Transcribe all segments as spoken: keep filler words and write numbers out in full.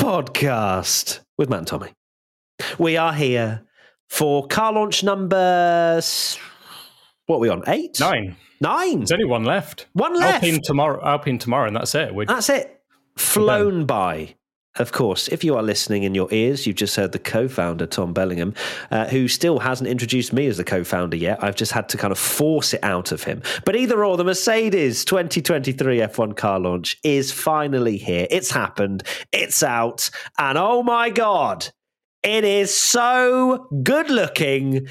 Podcast with Matt and Tommy. We are here for car launch number, what are we on, eight? Nine. Nine. There's only one left. One left. Alpine tomorrow, Alpine tomorrow and that's it. We're that's it. Flown by. Of course, if you are listening in your ears, you've just heard the co-founder, Tom Bellingham, uh, who still hasn't introduced me as the co-founder yet. I've just had to kind of force it out of him. But either or, the Mercedes twenty twenty-three F one car launch is finally here. It's happened. It's out. And oh my God, it is so good looking.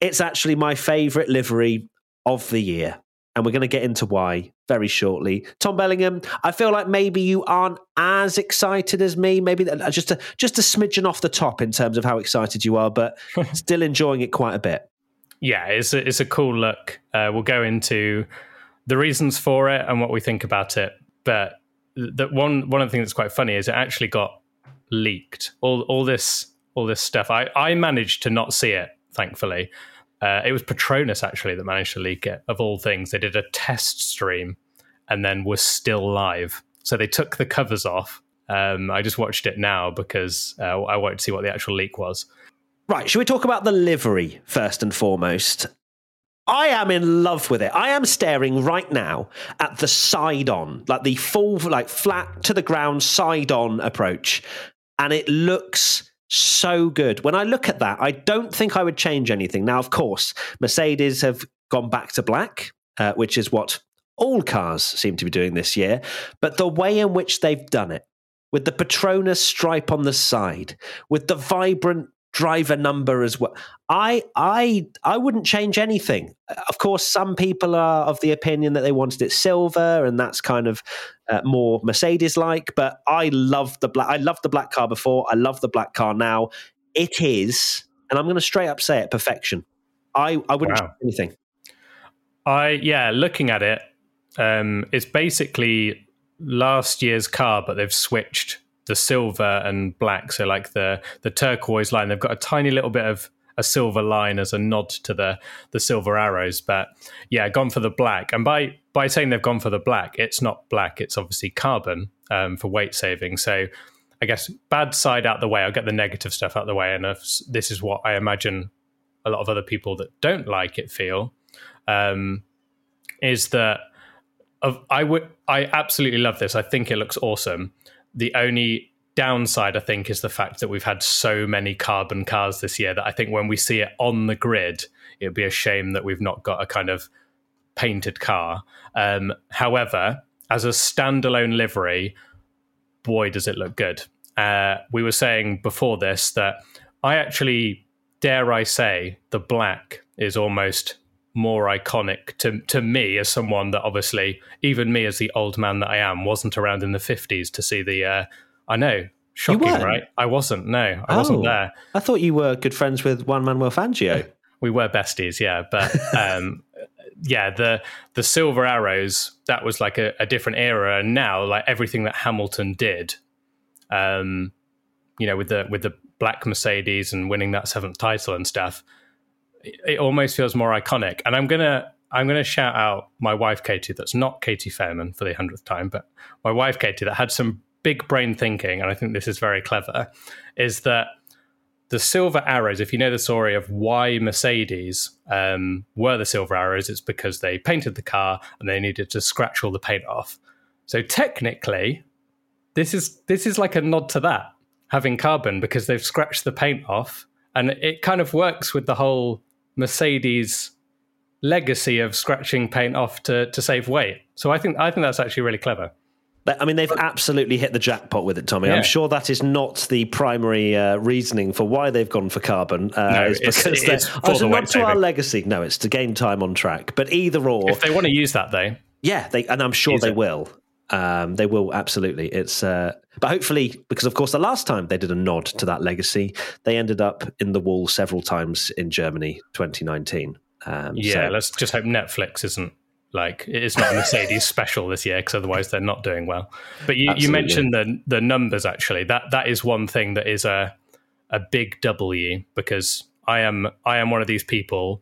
It's actually my favourite livery of the year. And we're going to get into why very shortly. Tom Bellingham, I feel like maybe you aren't as excited as me. Maybe just a, just a smidgen off the top in terms of how excited you are, but still enjoying it quite a bit. Yeah, it's a, it's a cool look. Uh, we'll go into the reasons for it and what we think about it. But the, one one of the things that's quite funny is it actually got leaked. All all this all this stuff. I, I managed to not see it, thankfully. Uh, it was Petronas, actually, that managed to leak it, of all things. They did a test stream and then were still live. So they took the covers off. Um, I just watched it now because uh, I wanted to see what the actual leak was. Right, should we talk about the livery first and foremost? I am in love with it. I am staring right now at the side-on, like the full, like flat to the ground side-on approach. And it looks so good. When I look at that, I don't think I would change anything. Now, of course, Mercedes have gone back to black, uh, which is what all cars seem to be doing this year. But the way in which they've done it, with the Petronas stripe on the side, with the vibrant driver number as well, I, I, I wouldn't change anything. Of course, some people are of the opinion that they wanted it silver, and that's kind of uh, more Mercedes-like. But I love the black. I loved the black car before. I love the black car now. It is, and I'm going to straight up say it, perfection. I, I wouldn't wow. change anything. I yeah, looking at it, um, it's basically last year's car, but they've switched the silver and black, so like the the turquoise line, they've got a tiny little bit of a silver line as a nod to the the Silver Arrows, but yeah, gone for the black. And by by saying they've gone for the black, it's not black, it's obviously carbon um for weight saving. So I guess bad side out the way, I'll get the negative stuff out the way, and if, this is what I imagine a lot of other people that don't like it feel, um is that of, I would I absolutely love this. I think it looks awesome. The only downside, I think, is the fact that we've had so many carbon cars this year that I think when we see it on the grid, it would be a shame that we've not got a kind of painted car. Um, however, as a standalone livery, boy, does it look good. Uh, we were saying before this that I actually, dare I say, the black is almost more iconic to to me as someone that obviously, even me as the old man that I am, wasn't around in the fifties to see the, uh, I know, shocking, right? I wasn't, no, I oh, wasn't there. I thought you were good friends with Juan Manuel Fangio. We were besties, yeah, but um, yeah, the the Silver Arrows, that was like a, a different era, and now like everything that Hamilton did, um, you know, with the with the black Mercedes and winning that seventh title and stuff, it almost feels more iconic. And I'm gonna I'm gonna shout out my wife Katie, that's not Katie Fairman for the hundredth time, but my wife Katie, that had some big brain thinking, and I think this is very clever, is that the Silver Arrows, if you know the story of why Mercedes um, were the Silver Arrows, it's because they painted the car and they needed to scratch all the paint off. So technically, this is this is like a nod to that, having carbon, because they've scratched the paint off, and it kind of works with the whole Mercedes legacy of scratching paint off to to save weight. So I think I think that's actually really clever. I mean, they've absolutely hit the jackpot with it, Tommy. Yeah. I'm sure that is not the primary uh, reasoning for why they've gone for carbon. Uh, no, it's, it's because it's for oh, the not to our legacy. No, it's to gain time on track. But either or, if they want to use that, though, yeah, they and I'm sure they it. will. Um, they will absolutely. It's uh, but hopefully, because of course, the last time they did a nod to that legacy, they ended up in the wall several times in Germany, twenty nineteen. Um, yeah, so. Let's just hope Netflix isn't. Like, it's not a Mercedes special this year, because otherwise they're not doing well. But you, you mentioned the the numbers, actually. That that is one thing that is a a big W, because I am I am one of these people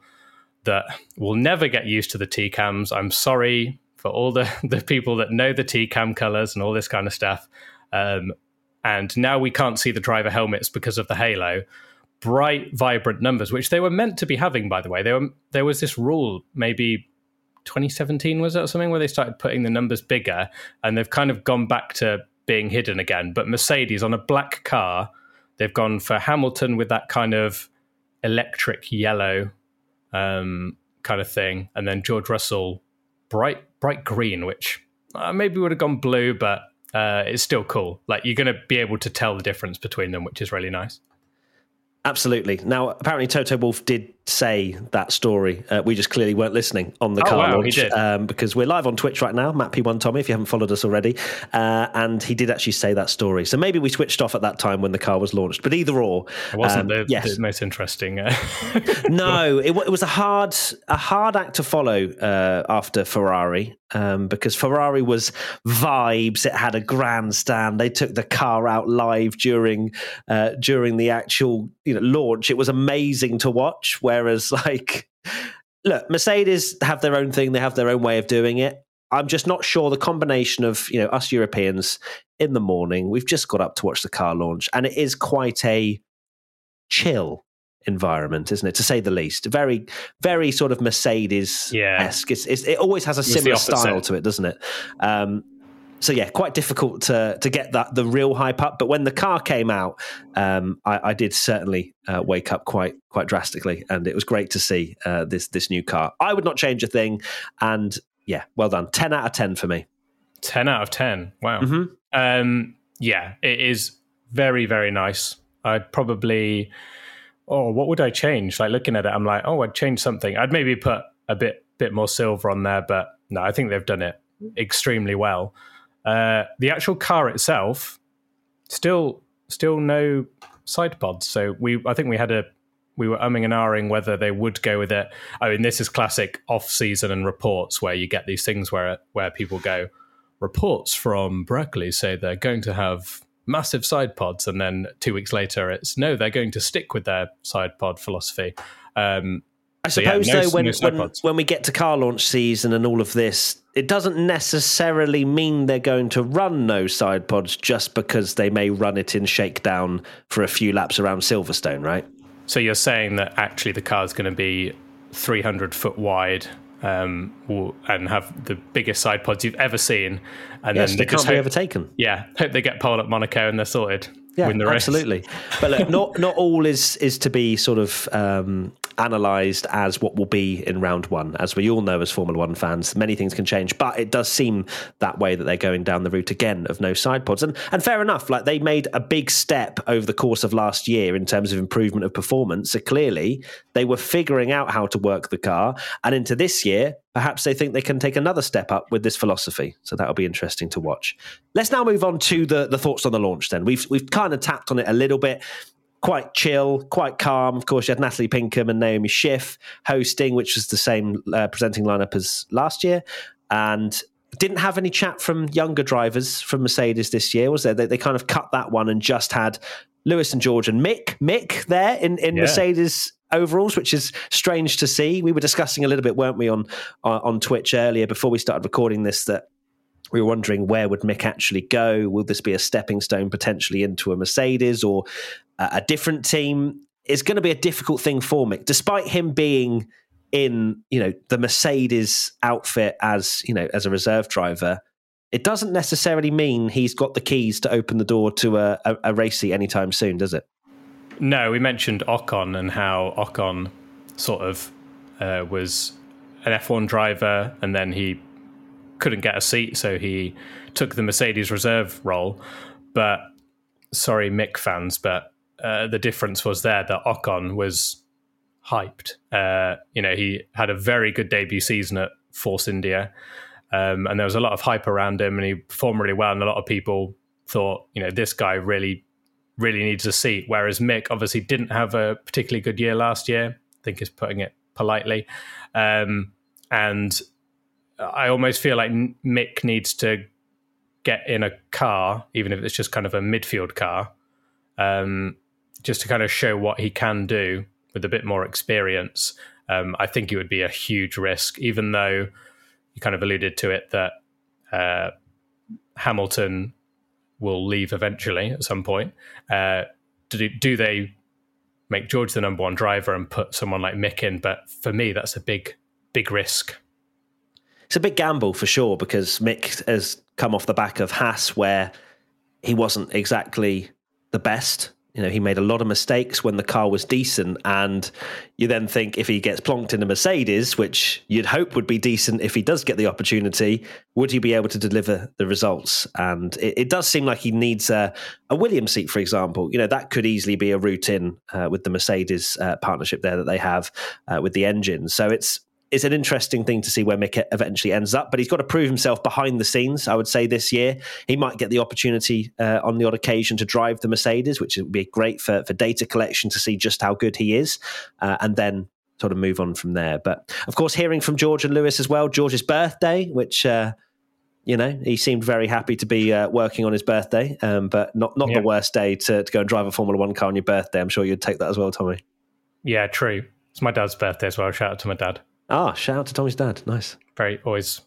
that will never get used to the T-cams. I'm sorry for all the, the people that know the T-cam colours and all this kind of stuff. Um, and now we can't see the driver helmets because of the halo. Bright, vibrant numbers, which they were meant to be having, by the way. They were, there was this rule, maybe twenty seventeen was it, or something, where they started putting the numbers bigger, and they've kind of gone back to being hidden again. But Mercedes on a black car, they've gone for Hamilton with that kind of electric yellow um, kind of thing, and then George Russell bright bright green, which uh, maybe would have gone blue, but uh, it's still cool. Like, you're going to be able to tell the difference between them, which is really nice. Absolutely. Now, apparently Toto Wolff did say that story. Uh, we just clearly weren't listening on the oh, car wow, launch. He did. Um, because we're live on Twitch right now, Matt P one Tommy, if you haven't followed us already. Uh, and he did actually say that story. So maybe we switched off at that time when the car was launched. But either or... It wasn't um, the, yes. the most interesting. Uh, no, it, it was a hard, a hard act to follow uh, after Ferrari. Um, because Ferrari was vibes. It had a grandstand. They took the car out live during uh, during the actual you know, launch. It was amazing to watch. Whereas, like, look, Mercedes have their own thing. They have their own way of doing it. I'm just not sure the combination of, you know, us Europeans in the morning, we've just got up to watch the car launch, and it is quite a chill environment, isn't it, to say the least? Very, very sort of Mercedes-esque. Yeah. It's, it's, it always has a it's similar style to it, doesn't it? Um, so yeah, quite difficult to to get that the real hype up. But when the car came out, um, I, I did certainly uh, wake up quite quite drastically, and it was great to see uh, this this new car. I would not change a thing, and yeah, well done. Ten out of ten for me. Ten out of ten. Wow. Mm-hmm. Um, yeah, it is very very nice. I'd probably. Oh, what would I change? Like, looking at it, I'm like, oh, I'd change something. I'd maybe put a bit bit more silver on there, but no, I think they've done it extremely well. Uh, the actual car itself, still still no side pods. So we, I think we had a, we were umming and ahhing whether they would go with it. I mean, this is classic off-season and reports where you get these things where where people go, reports from Berkeley say they're going to have massive side pods, and then two weeks later it's no, they're going to stick with their side pod philosophy. um I suppose, so yeah, no, though, when, no when, when we get to car launch season and all of this, it doesn't necessarily mean they're going to run no side pods, just because they may run it in shakedown for a few laps around Silverstone, right? So you're saying that actually the car's going to be three hundred foot wide Um, and have the biggest side pods you've ever seen, and yes, then they, they can't hope, be overtaken. Yeah, hope they get pole at Monaco and they're sorted. Yeah, win the race. Absolutely. But look, not not all is is to be sort of um, analysed as what will be in round one. As we all know, as Formula One fans, many things can change. But it does seem that way that they're going down the route again of no side pods, and and fair enough. Like, they made a big step over the course of last year in terms of improvement of performance. So clearly, they were figuring out how to work the car, and into this year, perhaps they think they can take another step up with this philosophy. So that'll be interesting to watch. Let's now move on to the, the thoughts on the launch then. We've we've kind of tapped on it a little bit. Quite chill, quite calm. Of course, you had Natalie Pinkham and Naomi Schiff hosting, which was the same uh, presenting lineup as last year. And didn't have any chat from younger drivers from Mercedes this year, was there? They, they kind of cut that one and just had Lewis and George and Mick. Mick there in, in yeah. Mercedes overalls, which is strange to see. We were discussing a little bit, weren't we, on uh, on Twitch earlier before we started recording this, that we were wondering, where would Mick actually go? Will this be a stepping stone potentially into a Mercedes or uh, a different team? It's going to be a difficult thing for Mick, despite him being in, you know, the Mercedes outfit as, you know, as a reserve driver. It doesn't necessarily mean he's got the keys to open the door to a, a, a race seat anytime soon, does it? No, we mentioned Ocon and how Ocon sort of uh, was an F one driver, and then he couldn't get a seat, so he took the Mercedes reserve role. But sorry, Mick fans, but uh, the difference was there that Ocon was hyped. Uh, you know, he had a very good debut season at Force India, um, and there was a lot of hype around him, and he performed really well. And a lot of people thought, you know, this guy really, really needs a seat. Whereas Mick obviously didn't have a particularly good year last year, I think is putting it politely. Um, and I almost feel like Mick needs to get in a car, even if it's just kind of a midfield car, um, just to kind of show what he can do with a bit more experience. Um, I think it would be a huge risk, even though you kind of alluded to it that uh, Hamilton will leave eventually at some point. Uh, do, do they make George the number one driver and put someone like Mick in? But for me, that's a big, big risk. It's a big gamble for sure, because Mick has come off the back of Haas, where he wasn't exactly the best. You know, he made a lot of mistakes when the car was decent, and you then think if he gets plonked in a Mercedes, which you'd hope would be decent if he does get the opportunity, would he be able to deliver the results? And it, it does seem like he needs a, a Williams seat, for example. You know, that could easily be a route in uh, with the Mercedes uh, partnership there that they have uh, with the engine. So it's It's an interesting thing to see where Mick eventually ends up, but he's got to prove himself behind the scenes, I would say, this year. He might get the opportunity uh, on the odd occasion to drive the Mercedes, which would be great for, for data collection to see just how good he is, uh, and then sort of move on from there. But of course, hearing from George and Lewis as well, George's birthday, which, uh, you know, he seemed very happy to be uh, working on his birthday, um, but not, not yeah. the worst day to, to go and drive a Formula One car on your birthday. I'm sure you'd take that as well, Tommy. Yeah, true. It's my dad's birthday as well. Shout out to my dad. Ah, shout out to Tommy's dad. Nice. Very, always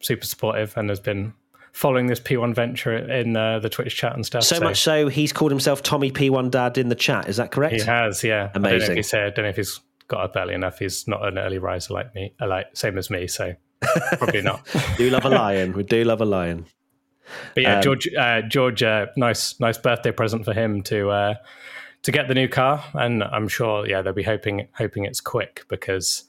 super supportive, and has been following this P one venture in uh, the Twitch chat and stuff. So, so much so, he's called himself Tommy P one Dad in the chat. Is that correct? He has, yeah. Amazing. I don't know if, he said, I don't know if he's got up early enough. He's not an early riser like me, like same as me, so probably not. Do love a lion. We do love a lion. But yeah, um, George, uh, George uh, nice nice birthday present for him to uh, to get the new car. And I'm sure, yeah, they'll be hoping hoping it's quick, because...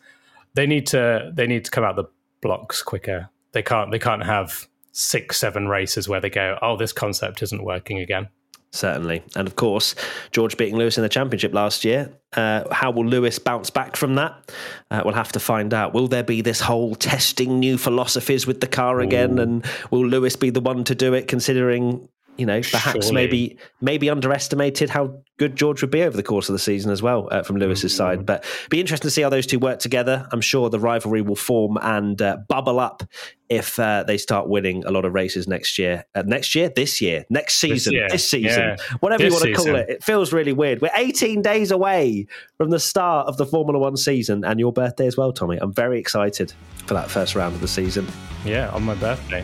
They need to. They need to come out the blocks quicker. They can't. They can't have six, seven races where they go, "Oh, this concept isn't working again." Certainly, and of course, George beating Lewis in the championship last year. Uh, how will Lewis bounce back from that? Uh, we'll have to find out. Will there be this whole testing new philosophies with the car again, Ooh. and will Lewis be the one to do it? Considering, you know, perhaps Surely. maybe maybe underestimated how good George would be over the course of the season as well, uh, from Lewis's mm-hmm. side. But be interesting to see how those two work together. I'm sure the rivalry will form and uh, bubble up if uh, they start winning a lot of races next year. Uh, next year? This year? Next season? This, year. this season? Yeah. Whatever this you want to season. call it. It feels really weird. We're eighteen days away from the start of the Formula One season, and your birthday as well, Tommy. I'm very excited for that first round of the season. Yeah, on my birthday.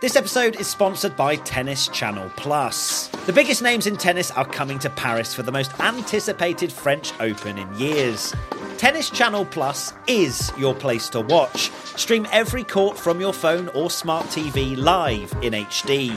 This episode is sponsored by Tennis Channel Plus. The biggest names in tennis are coming to Paris for the most anticipated French Open in years. Tennis Channel Plus is your place to watch. Stream every court from your phone or smart T V live in H D.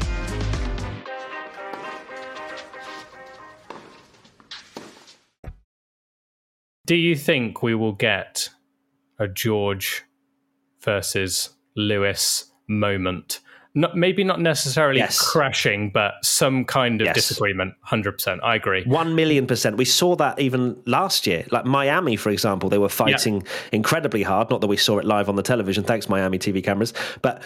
Do you think we will get a George versus Lewis moment not, maybe not necessarily yes. crashing, but some kind of yes. disagreement. one hundred percent. I agree. One million percent. We saw that even last year. Like Miami, for example, they were fighting yeah. incredibly hard. Not that we saw it live on the television. Thanks, Miami T V cameras. But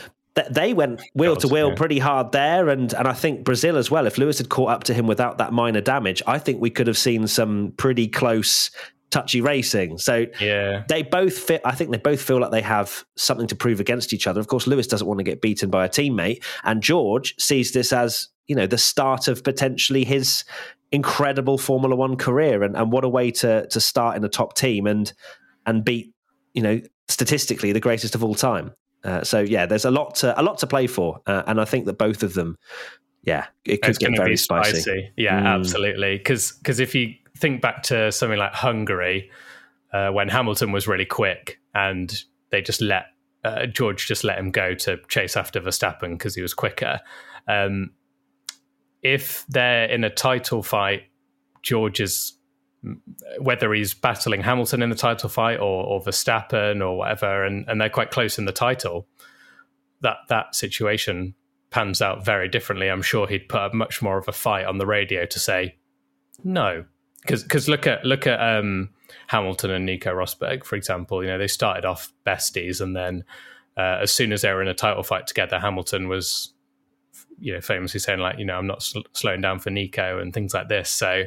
they went wheel to wheel pretty hard there. And, and I think Brazil as well, if Lewis had caught up to him without that minor damage, I think we could have seen some pretty close touchy racing. So yeah. they both fit. I think they both feel like they have something to prove against each other. Of course, Lewis doesn't want to get beaten by a teammate. And George sees this as, you know, the start of potentially his incredible Formula One career. And, and what a way to to start in a top team and and beat, you know, statistically the greatest of all time. Uh, so yeah, there's a lot to a lot to play for, uh, and I think that both of them, yeah, it could it's get very be spicy. spicy. Yeah, mm. absolutely. Because because if you think back to something like Hungary, uh, when Hamilton was really quick, and they just let uh, George just let him go to chase after Verstappen because he was quicker. Um, if they're in a title fight, George is, whether he's battling Hamilton in the title fight or, or Verstappen or whatever, and, and they're quite close in the title, that that situation pans out very differently. I'm sure he'd put up much more of a fight on the radio to say no, because because look at look at um, Hamilton and Nico Rosberg, for example. You know, they started off besties, and then uh, as soon as they were in a title fight together, Hamilton was, you know, famously saying like, you know, I'm not sl- slowing down for Nico and things like this. So.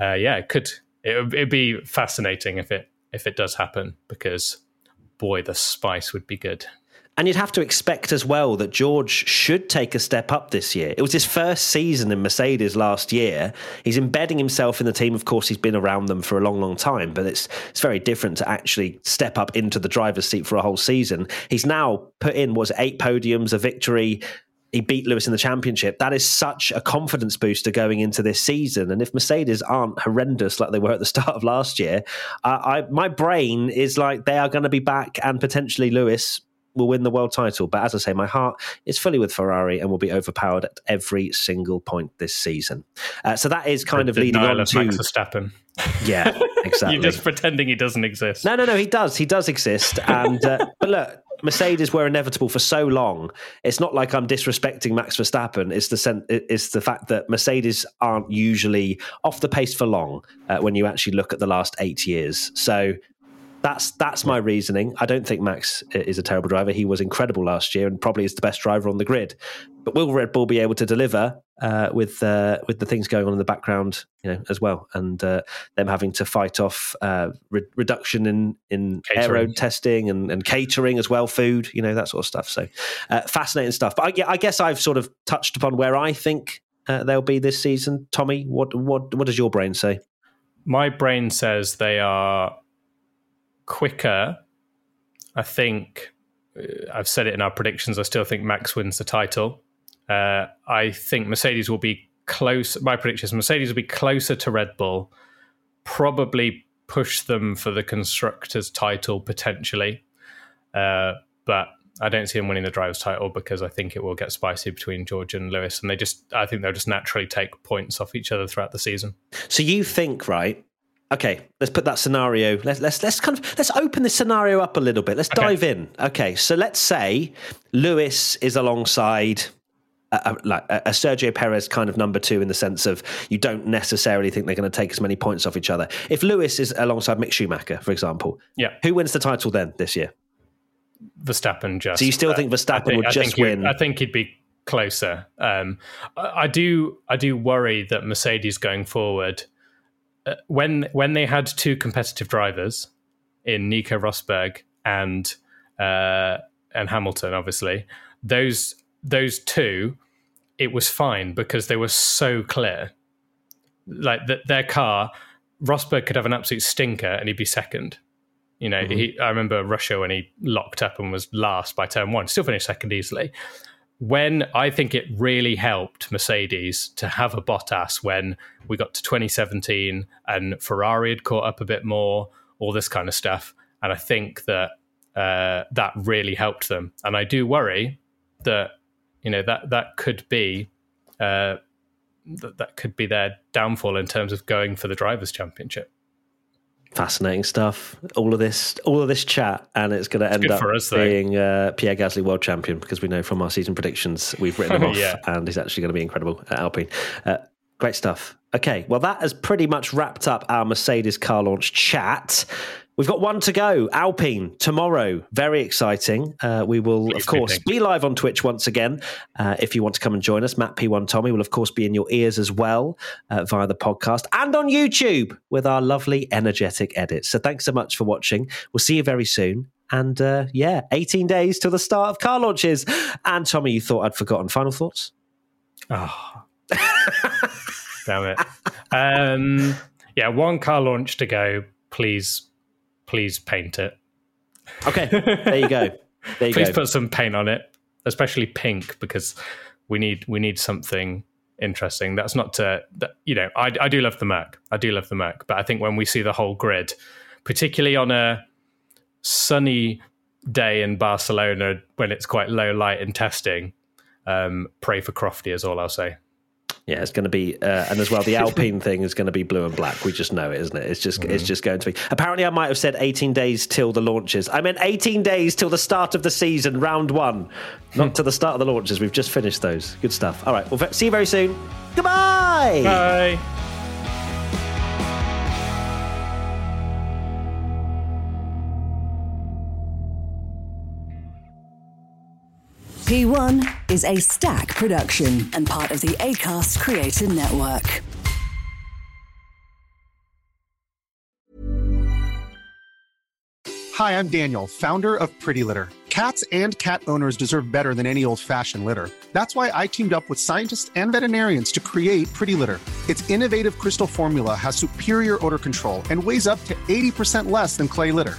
Uh, yeah, it could. It, it'd be fascinating if it if it does happen, because boy, the spice would be good. And you'd have to expect as well that George should take a step up this year. It was his first season in Mercedes last year. He's embedding himself in the team. Of course, he's been around them for a long, long time, but it's it's very different to actually step up into the driver's seat for a whole season. He's now put in, was it, eight podiums, a victory. He beat Lewis in the championship. That is such a confidence booster going into this season. And if Mercedes aren't horrendous like they were at the start of last year, uh, I, my brain is like, they are going to be back and potentially Lewis will win the world title. But as I say, my heart is fully with Ferrari and will be overpowered at every single point this season. Uh, so that is kind the, of leading on of to... Max Verstappen. Yeah, exactly. You're just pretending he doesn't exist. No, no, no, he does. He does exist. And uh, but look, Mercedes were inevitable for so long. It's not like I'm disrespecting Max Verstappen. It's the sen- it's the fact that Mercedes aren't usually off the pace for long uh, when you actually look at the last eight years. So that's that's my reasoning. I don't think Max is a terrible driver. He was incredible last year and probably is the best driver on the grid. But will Red Bull be able to deliver uh, with uh, with the things going on in the background, you know, as well, and uh, them having to fight off uh, re- reduction in in catering. aero testing and, and catering as well, food, you know, that sort of stuff. So uh, fascinating stuff. But I, I guess I've sort of touched upon where I think uh, they'll be this season. Tommy, what what what does your brain say? My brain says they are quicker. I think I've said it in our predictions. I still think Max wins the title. Uh, I think Mercedes will be close. My prediction is Mercedes will be closer to Red Bull, probably push them for the Constructors' title potentially. Uh, but I don't see them winning the Drivers' title because I think it will get spicy between George and Lewis. And they just, I think they'll just naturally take points off each other throughout the season. So you think, right? Okay, let's put that scenario. Let's let's let's kind of let's open this scenario up a little bit. Let's okay. dive in. Okay, so let's say Lewis is alongside a, a, like a Sergio Perez kind of number two, in the sense of you don't necessarily think they're going to take as many points off each other. If Lewis is alongside Mick Schumacher, for example, yeah, who wins the title then this year? Verstappen. Just. So you still uh, think Verstappen think, will I just win? I think he'd be closer. Um, I, I do. I do worry that Mercedes going forward. Uh, when when they had two competitive drivers in Nico Rosberg and uh, and Hamilton, obviously those those two, it was fine because they were so clear. Like that, their car, Rosberg could have an absolute stinker and he'd be second. You know, mm-hmm. he, I remember Russia when he locked up and was last by turn one, still finished second easily. When I think it really helped Mercedes to have a Bottas when we got to twenty seventeen and Ferrari had caught up a bit more, all this kind of stuff. And I think that uh, that really helped them. And I do worry that, you know, that that could be uh, that, that could be their downfall in terms of going for the Drivers' Championship. Fascinating stuff. All of this, all of this chat, and it's going to end up us, being uh, Pierre Gasly world champion, because we know from our season predictions we've written him off, yeah. and he's actually going to be incredible at Alpine. Uh, great stuff. Okay, well that has pretty much wrapped up our Mercedes car launch chat. We've got one to go. Alpine tomorrow. Very exciting. Uh, we will, of course, be live on Twitch once again. Uh, if you want to come and join us, Matt P one Tommy will, of course, be in your ears as well uh, via the podcast and on YouTube with our lovely, energetic edits. So thanks so much for watching. We'll see you very soon. And uh, yeah, eighteen days till the start of car launches. And Tommy, you thought I'd forgotten. Final thoughts? Oh, damn it. Um, yeah, one car launch to go. Please. Please paint it. Okay, there you go. There you Please go. Put some paint on it, especially pink, because we need we need something interesting. That's not to, that, you know, I, I do love the Merc. I do love the Merc, but I think when we see the whole grid, particularly on a sunny day in Barcelona when it's quite low light and testing, um, pray for Crofty is all I'll say. Yeah, it's going to be, uh, and as well, the Alpine thing is going to be blue and black. We just know it, isn't it? It's just, mm-hmm. it's just going to be. Apparently, I might have said eighteen days till the launches. I meant eighteen days till the start of the season, round one, not to the start of the launches. We've just finished those. Good stuff. All right, we'll see you very soon. Goodbye. Bye. P one is a Stack production and part of the Acast Creator Network. Hi, I'm Daniel, founder of Pretty Litter. Cats and cat owners deserve better than any old-fashioned litter. That's why I teamed up with scientists and veterinarians to create Pretty Litter. Its innovative crystal formula has superior odor control and weighs up to eighty percent less than clay litter.